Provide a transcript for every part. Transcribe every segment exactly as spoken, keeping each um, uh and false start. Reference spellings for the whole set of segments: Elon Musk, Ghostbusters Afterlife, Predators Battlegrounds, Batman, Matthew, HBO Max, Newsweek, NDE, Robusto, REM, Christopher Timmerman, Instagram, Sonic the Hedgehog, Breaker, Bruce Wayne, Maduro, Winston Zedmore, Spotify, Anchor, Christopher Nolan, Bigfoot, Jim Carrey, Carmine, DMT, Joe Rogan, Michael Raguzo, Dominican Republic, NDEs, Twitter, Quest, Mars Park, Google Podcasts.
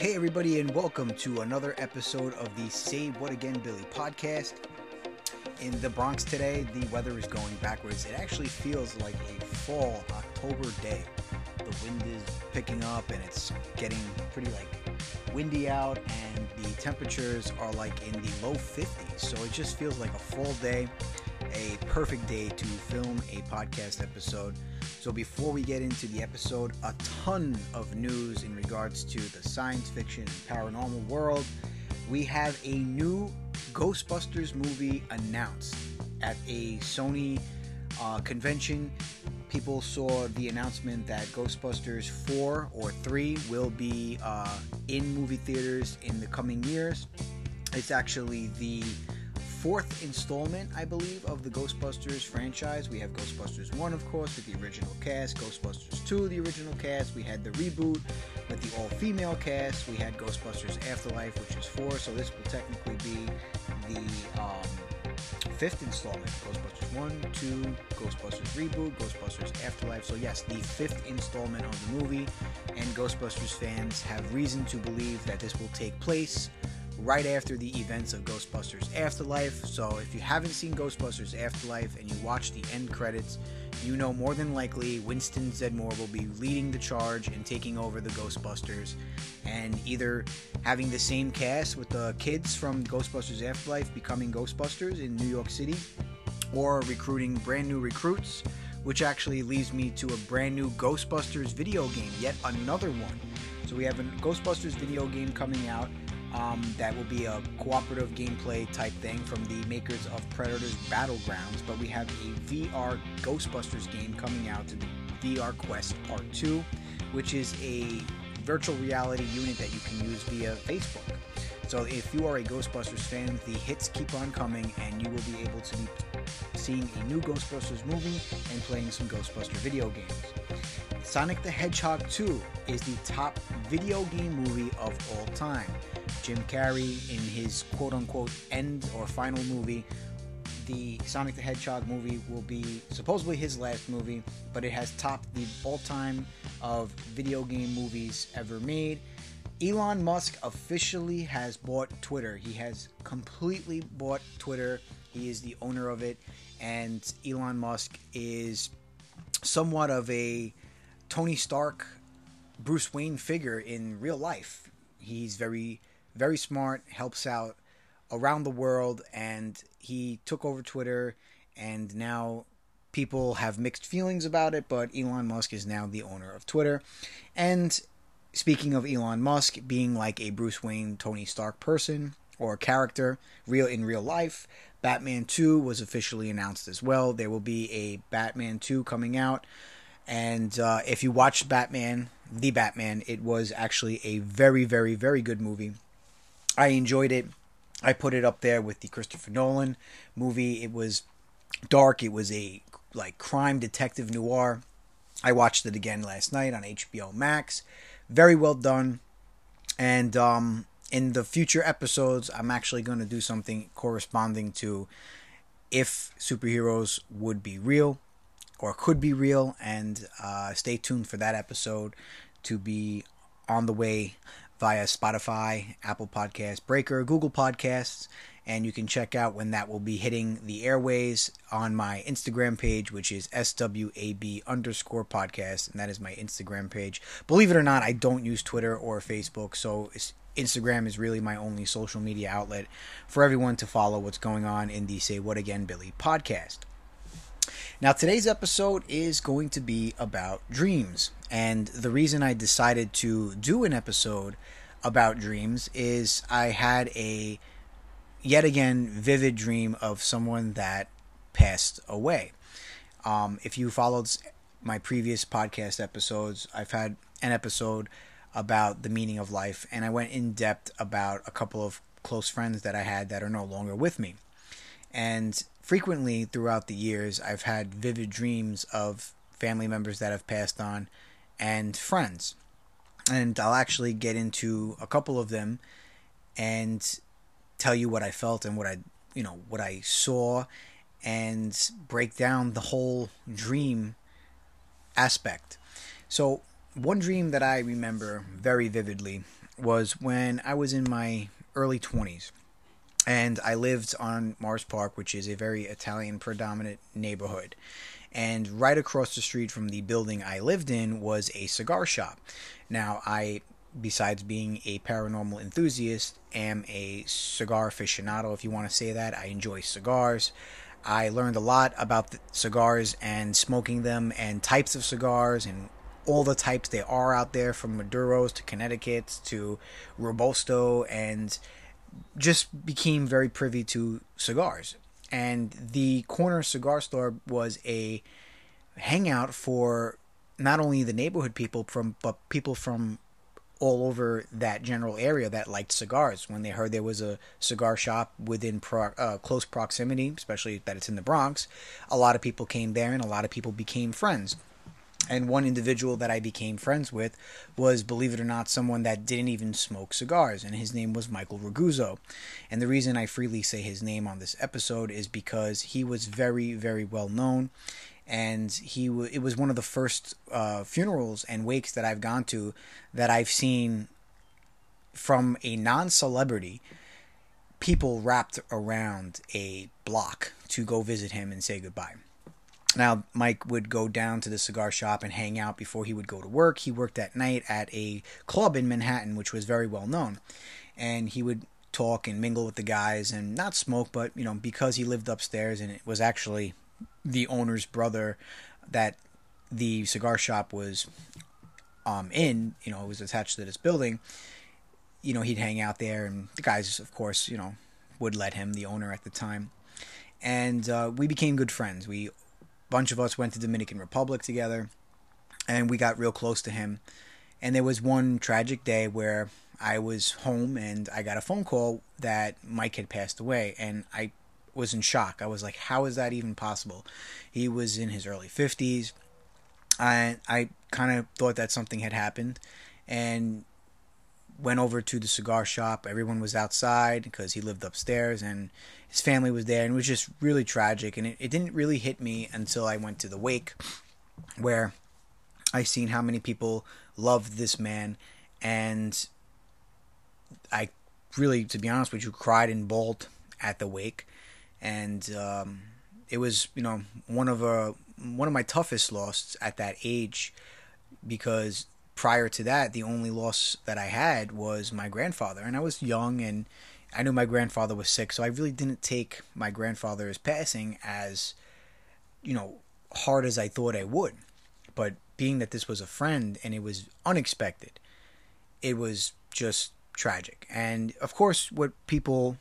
Hey everybody, and welcome to another episode of the Say What Again, Billy podcast. In the Bronx today, the weather is going backwards. It actually feels like a fall October day. The wind is picking up and it's getting pretty like windy out, and the temperatures are like in the low fifties. So it just feels like a fall day, a perfect day to film a podcast episode. So before we get into the episode, a ton of news in regards to the science fiction and paranormal world. We have a new Ghostbusters movie announced at a Sony uh, convention. People saw the announcement that Ghostbusters four or three will be uh, in movie theaters in the coming years. It's actually the fourth installment, I believe, of the Ghostbusters franchise. We have Ghostbusters one, of course, with the original cast, Ghostbusters two, the original cast, we had the reboot with the all-female cast, we had Ghostbusters Afterlife, which is four, so this will technically be the um, fifth installment. Ghostbusters one, two, Ghostbusters reboot, Ghostbusters Afterlife, so yes, the fifth installment of the movie, and Ghostbusters fans have reason to believe that this will take place right after the events of Ghostbusters Afterlife. So if you haven't seen Ghostbusters Afterlife and you watch the end credits, you know more than likely Winston Zedmore will be leading the charge and taking over the Ghostbusters, and either having the same cast with the kids from Ghostbusters Afterlife becoming Ghostbusters in New York City, or recruiting brand new recruits, which actually leads me to a brand new Ghostbusters video game, yet another one. So we have a Ghostbusters video game coming out. Um, that will be a cooperative gameplay type thing from the makers of Predators Battlegrounds, but we have a V R Ghostbusters game coming out to the V R Quest Part two, which is a virtual reality unit that you can use via Facebook. So if you are a Ghostbusters fan, the hits keep on coming, and you will be able to be seeing a new Ghostbusters movie and playing some Ghostbuster video games. Sonic the Hedgehog two is the top video game movie of all time. Jim Carrey, in his quote-unquote end or final movie, the Sonic the Hedgehog movie will be supposedly his last movie, but it has topped the all-time of video game movies ever made. Elon Musk officially has bought Twitter. He has completely bought Twitter. He is the owner of it, and Elon Musk is somewhat of a Tony Stark, Bruce Wayne figure in real life. He's very... very smart, helps out around the world, and he took over Twitter, and now people have mixed feelings about it, but Elon Musk is now the owner of Twitter. And speaking of Elon Musk being like a Bruce Wayne, Tony Stark person or character real in real life, Batman two was officially announced as well. There will be a Batman two coming out, and uh, if you watched Batman, The Batman, it was actually a very, very, very good movie. I enjoyed it. I put it up there with the Christopher Nolan movie. It was dark. It was a like crime detective noir. I watched it again last night on H B O Max. Very well done. And um, in the future episodes, I'm actually going to do something corresponding to if superheroes would be real or could be real. And uh, stay tuned for that episode to be on the way via Spotify, Apple Podcasts, Breaker, Google Podcasts, and you can check out when that will be hitting the airways on my Instagram page, which is S W A B underscore podcast, and that is my Instagram page. Believe it or not, I don't use Twitter or Facebook, so Instagram is really my only social media outlet for everyone to follow what's going on in the Say What Again, Billy podcast. Now, today's episode is going to be about dreams, and the reason I decided to do an episode about dreams is I had a, yet again, vivid dream of someone that passed away. Um, if you followed my previous podcast episodes, I've had an episode about the meaning of life, and I went in depth about a couple of close friends that I had that are no longer with me. And frequently throughout the years, I've had vivid dreams of family members that have passed on and friends. And I'll actually get into a couple of them and tell you what I felt and what I, you know, what I saw, and break down the whole dream aspect. So one dream that I remember very vividly was when I was in my early twenties, and I lived on Mars Park, which is a very Italian predominant neighborhood. And right across the street from the building I lived in was a cigar shop. Now, I, besides being a paranormal enthusiast, am a cigar aficionado, if you want to say that. I enjoy cigars. I learned a lot about the cigars and smoking them and types of cigars and all the types there are out there, from Maduros to Connecticut to Robusto, and just became very privy to cigars. And the corner cigar store was a hangout for not only the neighborhood people from, but people from all over that general area that liked cigars. When they heard there was a cigar shop within pro- uh, close proximity, especially that it's in the Bronx, a lot of people came there and a lot of people became friends. And one individual that I became friends with was, believe it or not, someone that didn't even smoke cigars, and his name was Michael Raguzo. And the reason I freely say his name on this episode is because he was very, very well known, and he w- it was one of the first uh, funerals and wakes that I've gone to that I've seen from a non-celebrity, people wrapped around a block to go visit him and say goodbye. Now, Mike would go down to the cigar shop and hang out before he would go to work. He worked at night at a club in Manhattan, which was very well known. And he would talk and mingle with the guys and not smoke, but, you know, because he lived upstairs and it was actually the owner's brother that the cigar shop was um, in, you know, it was attached to this building, you know, he'd hang out there. And the guys, of course, you know, would let him, the owner at the time. And uh, we became good friends. We... bunch of us went to Dominican Republic together, and we got real close to him. And there was one tragic day where I was home and I got a phone call that Mike had passed away, and I was in shock. I was like, how is that even possible? He was in his early fifties. I I kind of thought that something had happened and went over to the cigar shop. Everyone was outside because he lived upstairs and his family was there, and it was just really tragic. And it, it didn't really hit me until I went to the wake, where I seen how many people loved this man. And I really, to be honest with you, cried and bawled at the wake. And um, it was, you know, one of a, one of my toughest losses at that age, because prior to that, the only loss that I had was my grandfather. And I was young, and I knew my grandfather was sick, so I really didn't take my grandfather's passing as, you know, hard as I thought I would. But being that this was a friend and it was unexpected, it was just tragic. And, of course, what people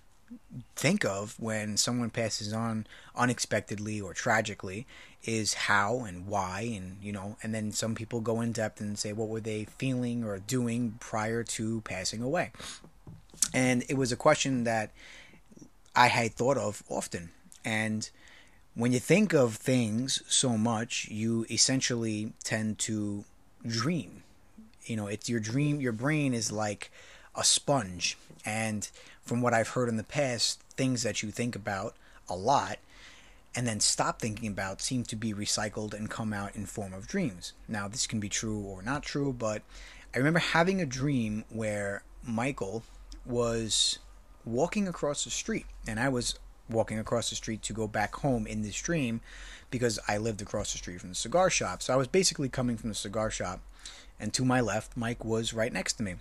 think of when someone passes on unexpectedly or tragically is how and why, and you know, and then some people go in depth and say what were they feeling or doing prior to passing away. And it was a question that I had thought of often. And when you think of things so much, you essentially tend to dream. You know, it's your dream, your brain is like a sponge. And from what I've heard in the past, things that you think about a lot and then stop thinking about seem to be recycled and come out in form of dreams. Now, this can be true or not true, but I remember having a dream where Michael was walking across the street, and I was walking across the street to go back home in this dream because I lived across the street from the cigar shop. So I was basically coming from the cigar shop, and to my left, Mike was right next to me.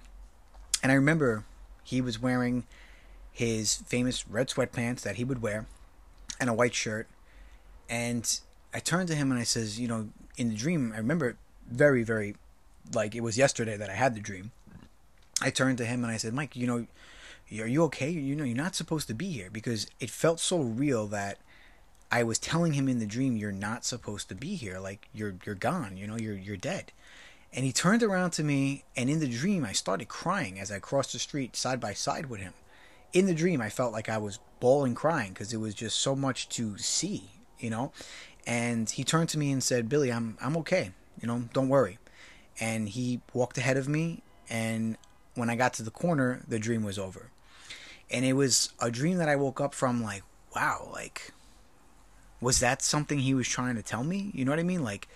And I remember he was wearing his famous red sweatpants that he would wear and a white shirt. And I turned to him and I says, you know, in the dream, I remember very, very, like it was yesterday that I had the dream. I turned to him and I said, Mike, you know, are you okay? You know, you're not supposed to be here, because it felt so real that I was telling him in the dream, you're not supposed to be here. Like you're, you're gone, you know, you're, you're dead. And he turned around to me, and in the dream, I started crying as I crossed the street side by side with him. In the dream, I felt like I was bawling, crying, because it was just so much to see, you know? And he turned to me and said, Billy, I'm I'm okay, you know, don't worry. And he walked ahead of me, and when I got to the corner, the dream was over. And it was a dream that I woke up from like, wow, like, was that something he was trying to tell me? You know what I mean? Like,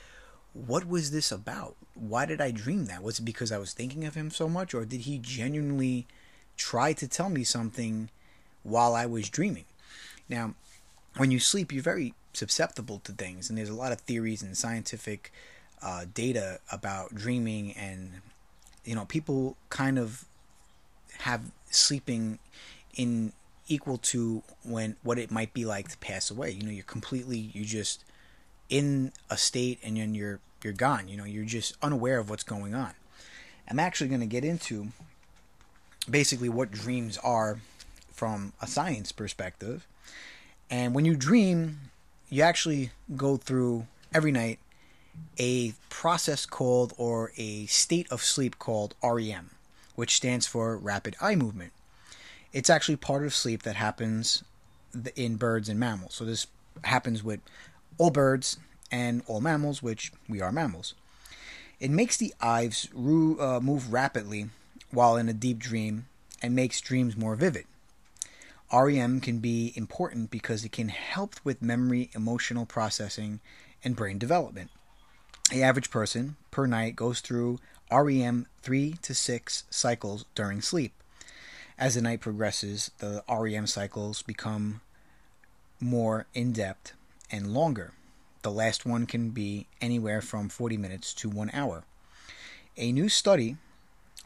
what was this about? Why did I dream that? Was it because I was thinking of him so much, or did he genuinely try to tell me something while I was dreaming? Now, when you sleep, you're very susceptible to things, and there's a lot of theories and scientific uh, data about dreaming, and, you know, people kind of have sleeping in equal to when what it might be like to pass away. You know, you're completely, you just in a state, and then you're you're gone. You know, you're just unaware of what's going on. I'm actually going to get into basically what dreams are from a science perspective. And when you dream, you actually go through every night a process called, or a state of sleep called, R E M, which stands for rapid eye movement. It's actually part of sleep that happens in birds and mammals. So this happens with all birds and all mammals, which we are mammals. It makes the eyes move rapidly while in a deep dream and makes dreams more vivid. R E M can be important because it can help with memory, emotional processing, and brain development. The average person per night goes through R E M three to six cycles during sleep. As the night progresses, the R E M cycles become more in-depth and longer. The last one can be anywhere from forty minutes to one hour. A new study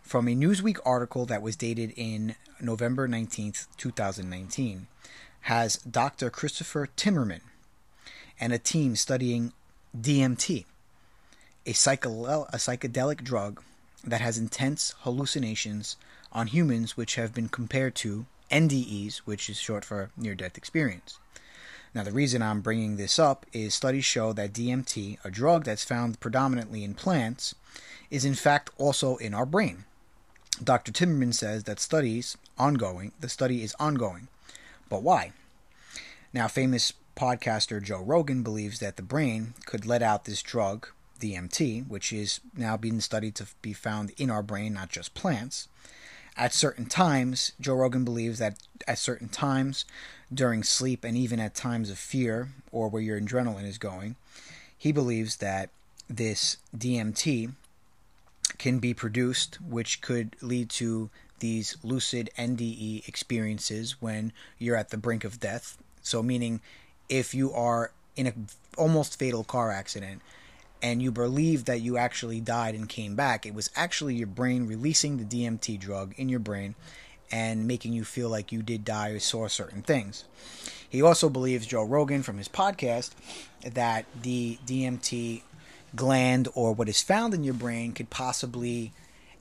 from a Newsweek article that was dated in November nineteenth, twenty nineteen, has Doctor Christopher Timmerman and a team studying D M T, a, psychol- a psychedelic drug that has intense hallucinations on humans, which have been compared to N D Es, which is short for near-death experience. Now, the reason I'm bringing this up is studies show that D M T, a drug that's found predominantly in plants, is in fact also in our brain. Doctor Timmerman says that studies ongoing, the study is ongoing. But why? Now, famous podcaster Joe Rogan believes that the brain could let out this drug, D M T, which is now being studied to be found in our brain, not just plants. At certain times, Joe Rogan believes that at certain times during sleep, and even at times of fear or where your adrenaline is going, he believes that this D M T can be produced, which could lead to these lucid N D E experiences when you're at the brink of death. So meaning, if you are in a almost fatal car accident and you believe that you actually died and came back, it was actually your brain releasing the D M T drug in your brain and making you feel like you did die or saw certain things. He also believes, Joe Rogan, from his podcast, that the D M T gland, or what is found in your brain, could possibly,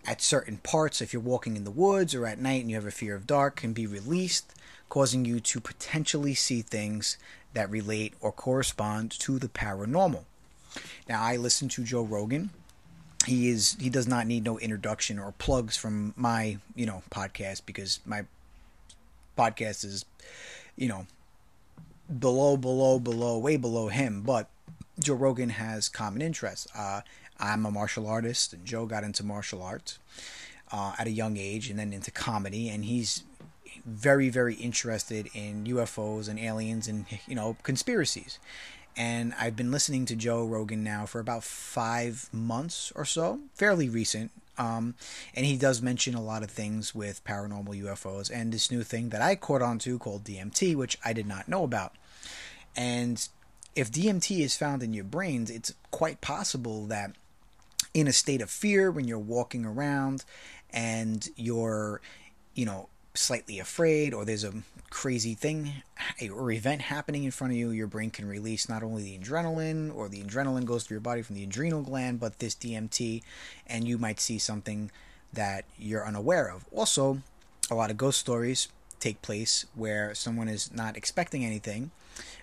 at certain parts, if you're walking in the woods or at night and you have a fear of dark, can be released, causing you to potentially see things that relate or correspond to the paranormal. Now, I listen to Joe Rogan. He is he does not need no introduction or plugs from my, you know, podcast, because my podcast is, you know, below, below, below, way below him. But Joe Rogan has common interests. Uh, I'm a martial artist, and Joe got into martial arts uh, at a young age, and then into comedy. And he's very, very interested in U F Os and aliens and, you know, conspiracies. And I've been listening to Joe Rogan now for about five months or so, fairly recent. Um, and he does mention a lot of things with paranormal, U F Os, and this new thing that I caught on to called D M T, which I did not know about. And if D M T is found in your brains, it's quite possible that in a state of fear, when you're walking around and you're, you know, slightly afraid, or there's a crazy thing or event happening in front of you, your brain can release not only the adrenaline, or the adrenaline goes through your body from the adrenal gland, but this D M T, and you might see something that you're unaware of. Also, a lot of ghost stories take place where someone is not expecting anything,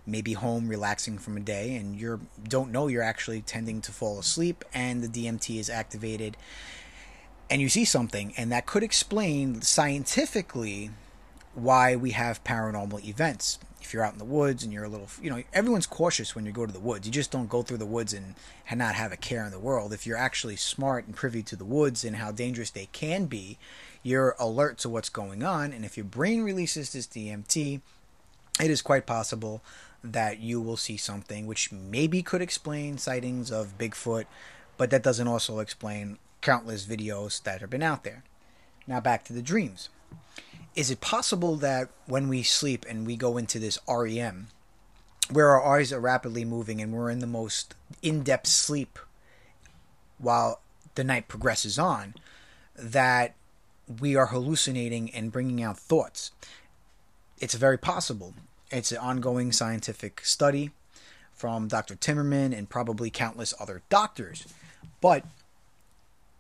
maybe home relaxing from a day, and you don't know you're actually tending to fall asleep, and the D M T is activated, and you see something, and that could explain scientifically why we have paranormal events. If you're out in the woods and you're a little, you know, everyone's cautious when you go to the woods. You just don't go through the woods and, and not have a care in the world. If you're actually smart and privy to the woods and how dangerous they can be, you're alert to what's going on. And if your brain releases this D M T, it is quite possible that you will see something which maybe could explain sightings of Bigfoot, but that doesn't also explain countless videos that have been out there. Now back to the dreams. Is it possible that when we sleep and we go into this R E M, where our eyes are rapidly moving and we're in the most in-depth sleep while the night progresses on, that we are hallucinating and bringing out thoughts? It's very possible. It's an ongoing scientific study from Doctor Timmerman and probably countless other doctors. But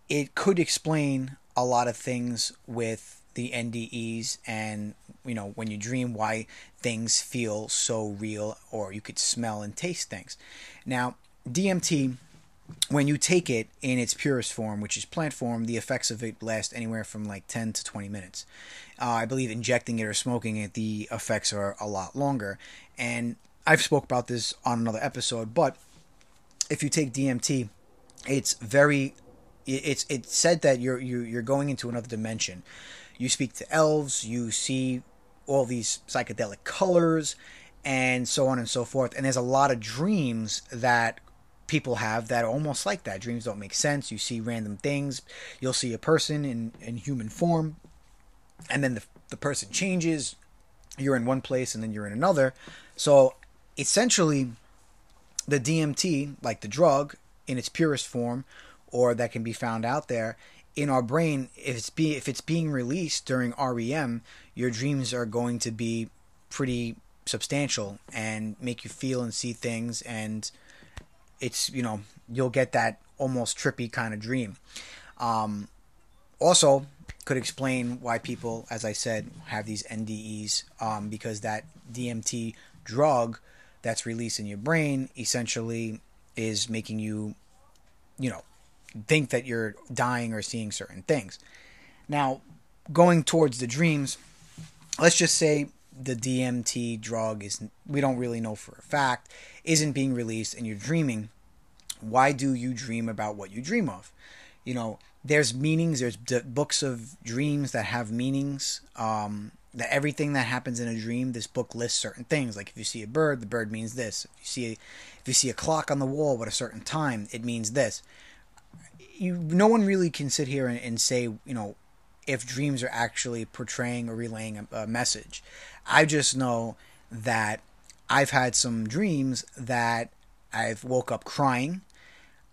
it could explain a lot of things with the N D Es and, you know, when you dream, why things feel so real, or you could smell and taste things. Now, D M T, when you take it in its purest form, which is plant form, the effects of it last anywhere from like ten to twenty minutes. Uh, I believe injecting it or smoking it, the effects are a lot longer. And I've spoke about this on another episode, but if you take D M T, it's very... It's it's said that you're you're going into another dimension. You speak to elves, you see all these psychedelic colors, and so on and so forth. And there's a lot of dreams that people have that are almost like that. Dreams don't make sense. You see random things. You'll see a person in, in human form, and then the the person changes. You're in one place, and then you're in another. So essentially, the D M T, like the drug, in its purest form, or that can be found out there in our brain, if it's be if it's being released during R E M, your dreams are going to be pretty substantial and make you feel and see things, and it's, you know, you'll get that almost trippy kind of dream. Um, also, could explain why people, as I said, have these N D Es, um, because that D M T drug that's released in your brain essentially is making you, you know, think that you're dying or seeing certain things. Now, going towards the dreams, let's just say the D M T drug is, we don't really know for a fact, isn't being released and you're dreaming. Why do you dream about what you dream of? You know, there's meanings, there's d- books of dreams that have meanings, um, that everything that happens in a dream, this book lists certain things. Like if you see a bird, the bird means this. If you see a, if you see a clock on the wall at a certain time, it means this. You, no one really can sit here and, and say, you know, if dreams are actually portraying or relaying a, a message. I just know that I've had some dreams that I've woke up crying.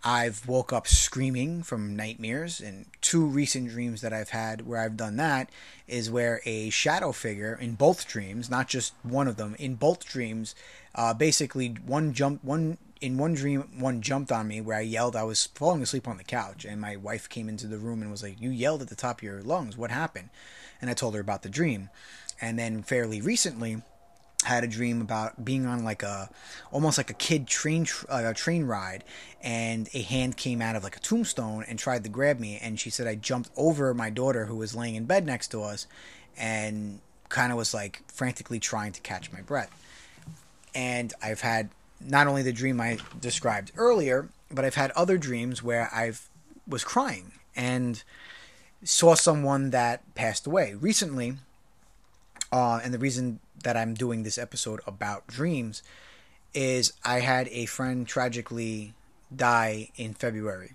I've woke up screaming from nightmares. And two recent dreams that I've had where I've done that is where a shadow figure in both dreams, not just one of them, in both dreams, uh, basically one jump, one in one dream, one jumped on me where I yelled. I was falling asleep on the couch, and my wife came into the room and was like, "You yelled at the top of your lungs. What happened?" And I told her about the dream. And then fairly recently, I had a dream about being on like a, almost like a kid train, uh, a train ride, and a hand came out of like a tombstone and tried to grab me. And she said I jumped over my daughter who was laying in bed next to us, and kind of was like frantically trying to catch my breath. And I've had not only the dream I described earlier, but I've had other dreams where I've was crying and saw someone that passed away recently. Uh, and the reason that I'm doing this episode about dreams is I had a friend tragically die in February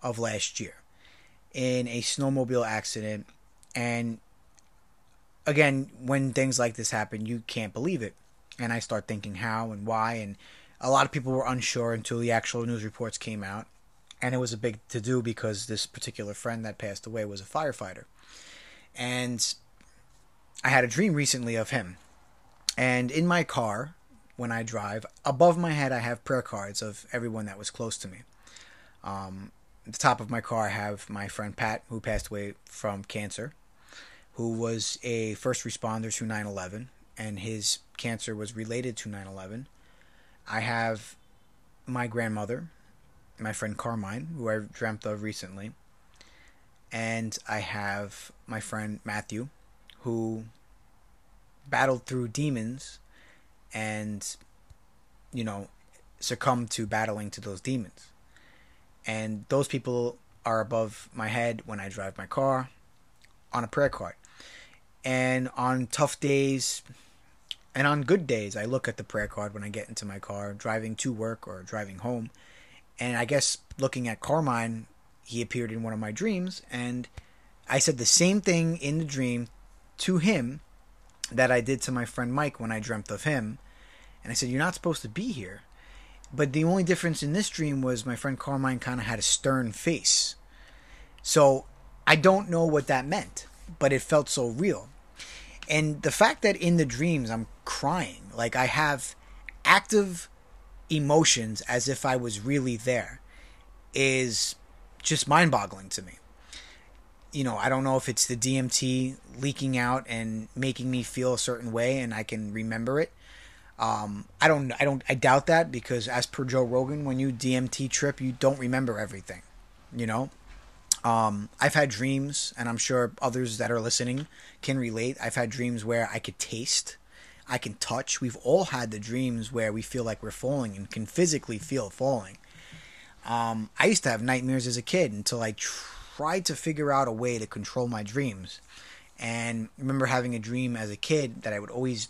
of last year in a snowmobile accident. And again, when things like this happen, you can't believe it. And I start thinking how and why, and a lot of people were unsure until the actual news reports came out, and it was a big to-do because this particular friend that passed away was a firefighter. And I had a dream recently of him, and in my car, when I drive, above my head I have prayer cards of everyone that was close to me. Um, at the top of my car I have my friend Pat, who passed away from cancer, who was a first responder to nine eleven. And his cancer was related to nine eleven. I have my grandmother, my friend Carmine, who I dreamt of recently. And I have my friend Matthew, who battled through demons and, you know, succumbed to battling to those demons. And those people are above my head when I drive my car on a prayer card. And on tough days, And on good days, I look at the prayer card when I get into my car, driving to work or driving home. And I guess looking at Carmine, he appeared in one of my dreams. And I said the same thing in the dream to him that I did to my friend Mike when I dreamt of him. And I said, you're not supposed to be here. But the only difference in this dream was my friend Carmine kind of had a stern face. So I don't know what that meant, but it felt so real. And the fact that in the dreams I'm crying, like I have active emotions as if I was really there, is just mind-boggling to me. You know, I don't know if it's the D M T leaking out and making me feel a certain way and I can remember it. Um, I don't, I don't, I doubt that, because as per Joe Rogan, when you D M T trip, you don't remember everything, you know? Um, I've had dreams, and I'm sure others that are listening can relate. I've had dreams where I could taste, I can touch. We've all had the dreams where we feel like we're falling and can physically feel falling. Um, I used to have nightmares as a kid until I tried to figure out a way to control my dreams. And I remember having a dream as a kid that I would always...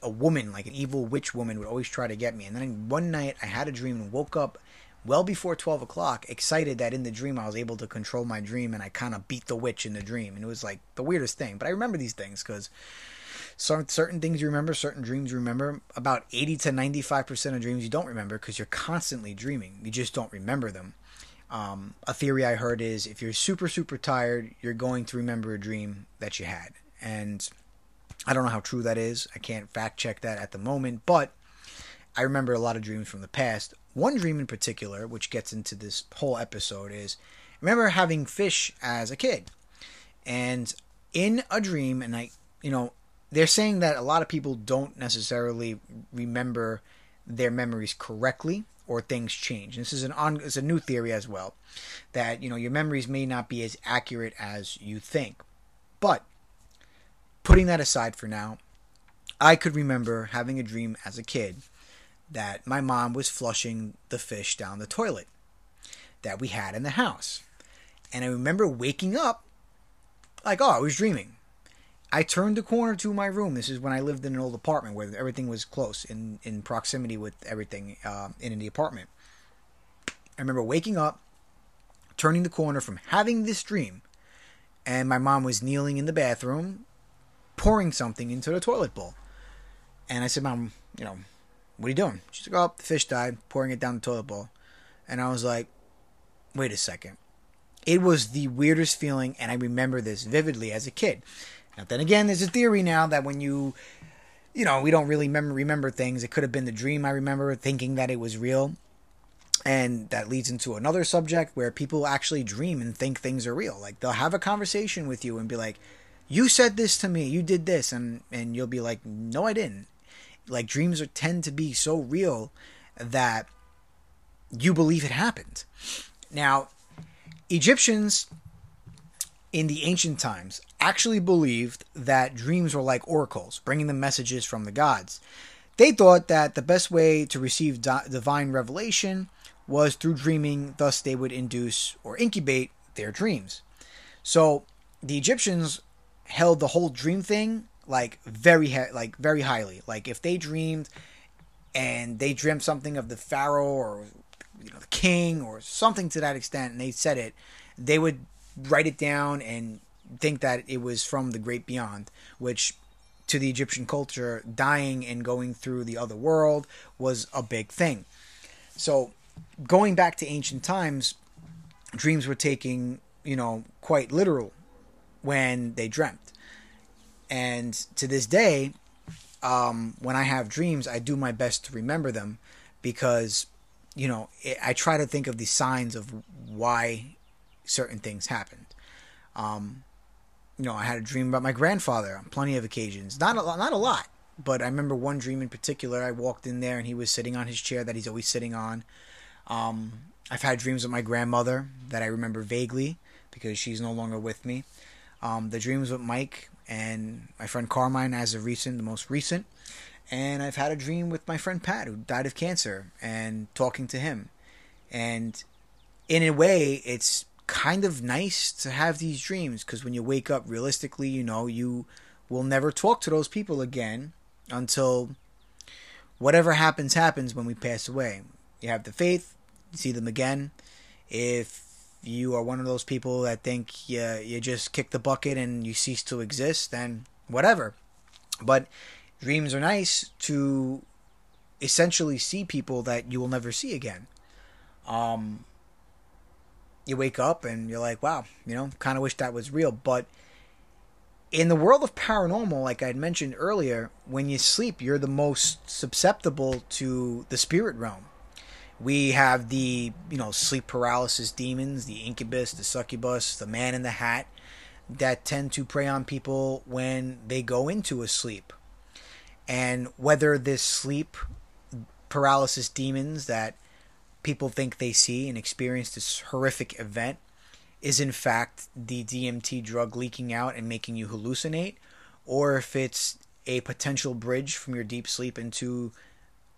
a woman, like an evil witch woman, would always try to get me. And then one night I had a dream and woke up well before twelve o'clock, excited that in the dream I was able to control my dream, and I kind of beat the witch in the dream. And it was like the weirdest thing. But I remember these things because certain things you remember, certain dreams you remember. About eighty to ninety-five percent of dreams you don't remember because you're constantly dreaming. You just don't remember them. Um, a theory I heard is if you're super, super tired, you're going to remember a dream that you had. And I don't know how true that is. I can't fact check that at the moment, but I remember a lot of dreams from the past. One dream in particular, which gets into this whole episode, is I remember having fish as a kid. And in a dream, and I, you know, they're saying that a lot of people don't necessarily remember their memories correctly, or things change. And this is an on, it's a new theory as well, that, you know, your memories may not be as accurate as you think. But putting that aside for now, I could remember having a dream as a kid that my mom was flushing the fish down the toilet that we had in the house. And I remember waking up like, oh, I was dreaming. I turned the corner to my room. This is when I lived in an old apartment where everything was close, in, in proximity with everything uh, in the apartment. I remember waking up, turning the corner from having this dream, and my mom was kneeling in the bathroom, pouring something into the toilet bowl. And I said, Mom, you know, what are you doing? She's like, oh, the fish died, pouring it down the toilet bowl. And I was like, wait a second. It was the weirdest feeling, and I remember this vividly as a kid. Now, then again, there's a theory now that when you, you know, we don't really remember, remember things. It could have been the dream I remember, thinking that it was real. And that leads into another subject where people actually dream and think things are real. Like, they'll have a conversation with you and be like, you said this to me, you did this, and, and you'll be like, no, I didn't. Like, dreams are, tend to be so real that you believe it happened. Now, Egyptians in the ancient times actually believed that dreams were like oracles, bringing them messages from the gods. They thought that the best way to receive di- divine revelation was through dreaming, thus they would induce or incubate their dreams. So, the Egyptians held the whole dream thing like very like very highly. Like, if they dreamed and they dreamt something of the pharaoh or, you know, the king or something to that extent, and they said it, they would write it down and think that it was from the great beyond, which to the Egyptian culture, dying and going through the other world was a big thing. So going back to ancient times, dreams were taking, you know, quite literal when they dreamt. And to this day, um, when I have dreams, I do my best to remember them because, you know, it, I try to think of the signs of why certain things happened. Um, you know, I had a dream about my grandfather on plenty of occasions. Not a lot, not a lot, but I remember one dream in particular. I walked in there and he was sitting on his chair that he's always sitting on. Um, I've had dreams of my grandmother that I remember vaguely because she's no longer with me. Um, the dreams with Mike and my friend Carmine as of recent, the most recent. And I've had a dream with my friend Pat, who died of cancer, and talking to him. And in a way, it's kind of nice to have these dreams because when you wake up realistically, you know, you will never talk to those people again until whatever happens, happens when we pass away. You have the faith, you see them again. If you are one of those people that think you, you just kick the bucket and you cease to exist, then whatever. But dreams are nice to essentially see people that you will never see again. Um, you wake up and you're like, wow, you know, kind of wish that was real. But in the world of paranormal, like I had mentioned earlier, when you sleep, you're the most susceptible to the spirit realm. We have the, you know, sleep paralysis demons, the incubus, the succubus, the man in the hat, that tend to prey on people when they go into a sleep. And whether this sleep paralysis demons that people think they see and experience this horrific event is in fact the D M T drug leaking out and making you hallucinate, or if it's a potential bridge from your deep sleep into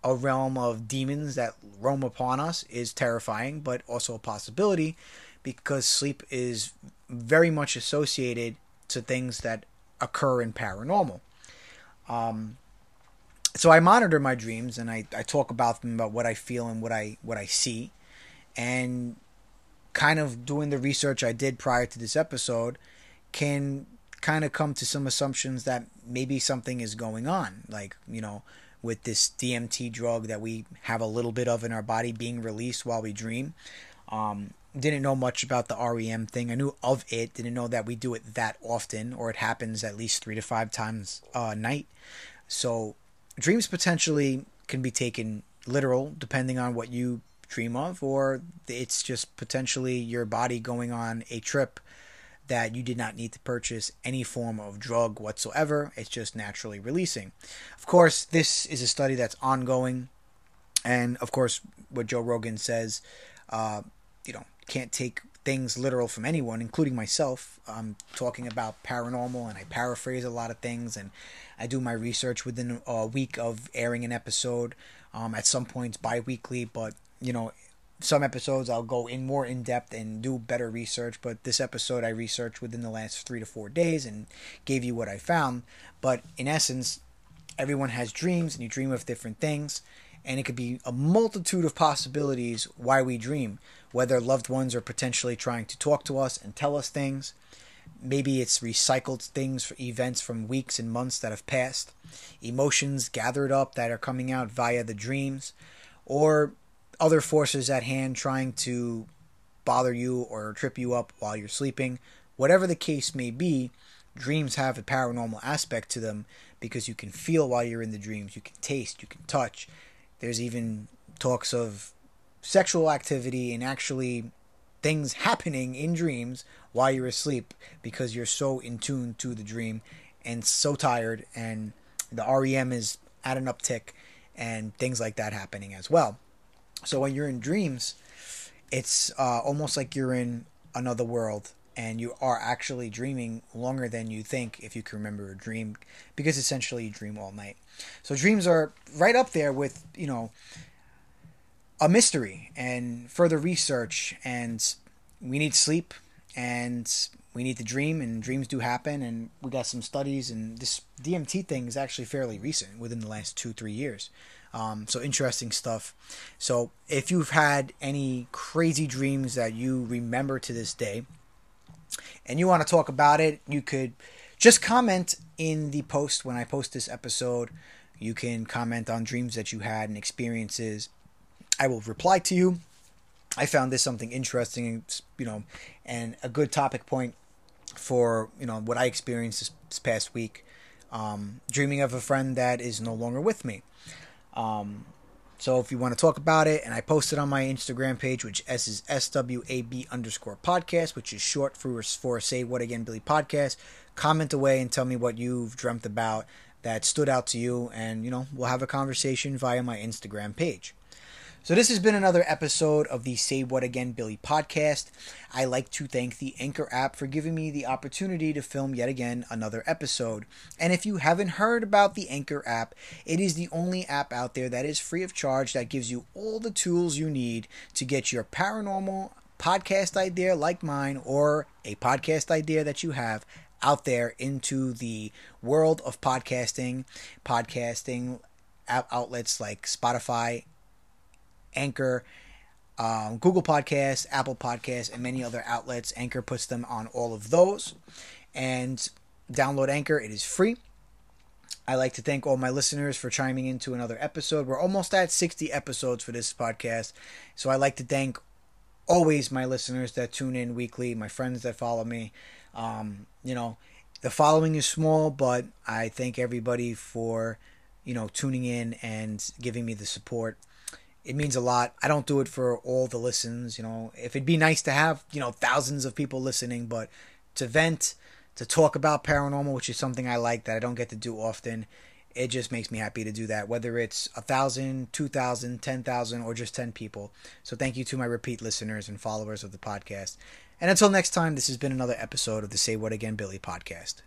a realm of demons that roam upon us, is terrifying, but also a possibility, because sleep is very much associated to things that occur in paranormal. Um, so I monitor my dreams, and I, I talk about them, about what I feel and what I what I see, and kind of doing the research I did prior to this episode can kind of come to some assumptions that maybe something is going on, like, you know, with this D M T drug that we have a little bit of in our body being released while we dream. Um, didn't know much about the R E M thing. I knew of it. Didn't know that we do it that often, or it happens at least three to five times a night. So dreams potentially can be taken literal depending on what you dream of, or it's just potentially your body going on a trip that you did not need to purchase any form of drug whatsoever. It's just naturally releasing. Of course, this is a study that's ongoing. And of course, what Joe Rogan says, uh, you know, can't take things literal from anyone, including myself. I'm talking about paranormal, and I paraphrase a lot of things, and I do my research within a week of airing an episode, um, at some points bi-weekly, but, you know, some episodes I'll go in more in depth and do better research, but this episode I researched within the last three to four days and gave you what I found. But in essence, everyone has dreams, and you dream of different things, and it could be a multitude of possibilities why we dream, whether loved ones are potentially trying to talk to us and tell us things. Maybe it's recycled things for events from weeks and months that have passed, emotions gathered up that are coming out via the dreams, or other forces at hand trying to bother you or trip you up while you're sleeping. Whatever the case may be, dreams have a paranormal aspect to them because you can feel while you're in the dreams, you can taste, you can touch. There's even talks of sexual activity and actually things happening in dreams while you're asleep because you're so in tune to the dream and so tired, and the R E M is at an uptick, and things like that happening as well. So when you're in dreams, it's uh, almost like you're in another world, and you are actually dreaming longer than you think, if you can remember a dream, because essentially you dream all night. So dreams are right up there with, you know, a mystery and further research, and we need sleep, and we need to dream, and dreams do happen, and we got some studies, and this D M T thing is actually fairly recent, within the last two, three years. Um, so interesting stuff. So if you've had any crazy dreams that you remember to this day and you want to talk about it, you could just comment in the post. When I post this episode, you can comment on dreams that you had and experiences. I will reply to you. I found this something interesting, you know, and a good topic point for, you know, what I experienced this, this past week. Um, dreaming of a friend that is no longer with me. Um, so if you want to talk about it, and I post it on my Instagram page, which S is S W A B underscore podcast, which is short for, for Say What Again, Billy podcast. Comment away and tell me what you've dreamt about that stood out to you. And, you know, we'll have a conversation via my Instagram page. So this has been another episode of the Say What Again, Billy podcast. I like to thank the Anchor app for giving me the opportunity to film yet again another episode. And if you haven't heard about the Anchor app, it is the only app out there that is free of charge that gives you all the tools you need to get your paranormal podcast idea like mine, or a podcast idea that you have, out there into the world of podcasting, podcasting outlets like Spotify, Anchor, um, Google Podcasts, Apple Podcasts, and many other outlets. Anchor puts them on all of those. And download Anchor. It is free. I like to thank all my listeners for chiming into another episode. We're almost at sixty episodes for this podcast. So I like to thank always my listeners that tune in weekly, my friends that follow me. Um, you know, the following is small, but I thank everybody for, you know, tuning in and giving me the support. It means a lot. I don't do it for all the listens, you know. If it'd be nice to have, you know, thousands of people listening, but to vent, to talk about paranormal, which is something I like that I don't get to do often, it just makes me happy to do that, whether it's one thousand, two thousand, ten thousand, or just ten people. So thank you to my repeat listeners and followers of the podcast. And until next time, this has been another episode of the Say What Again Billy podcast.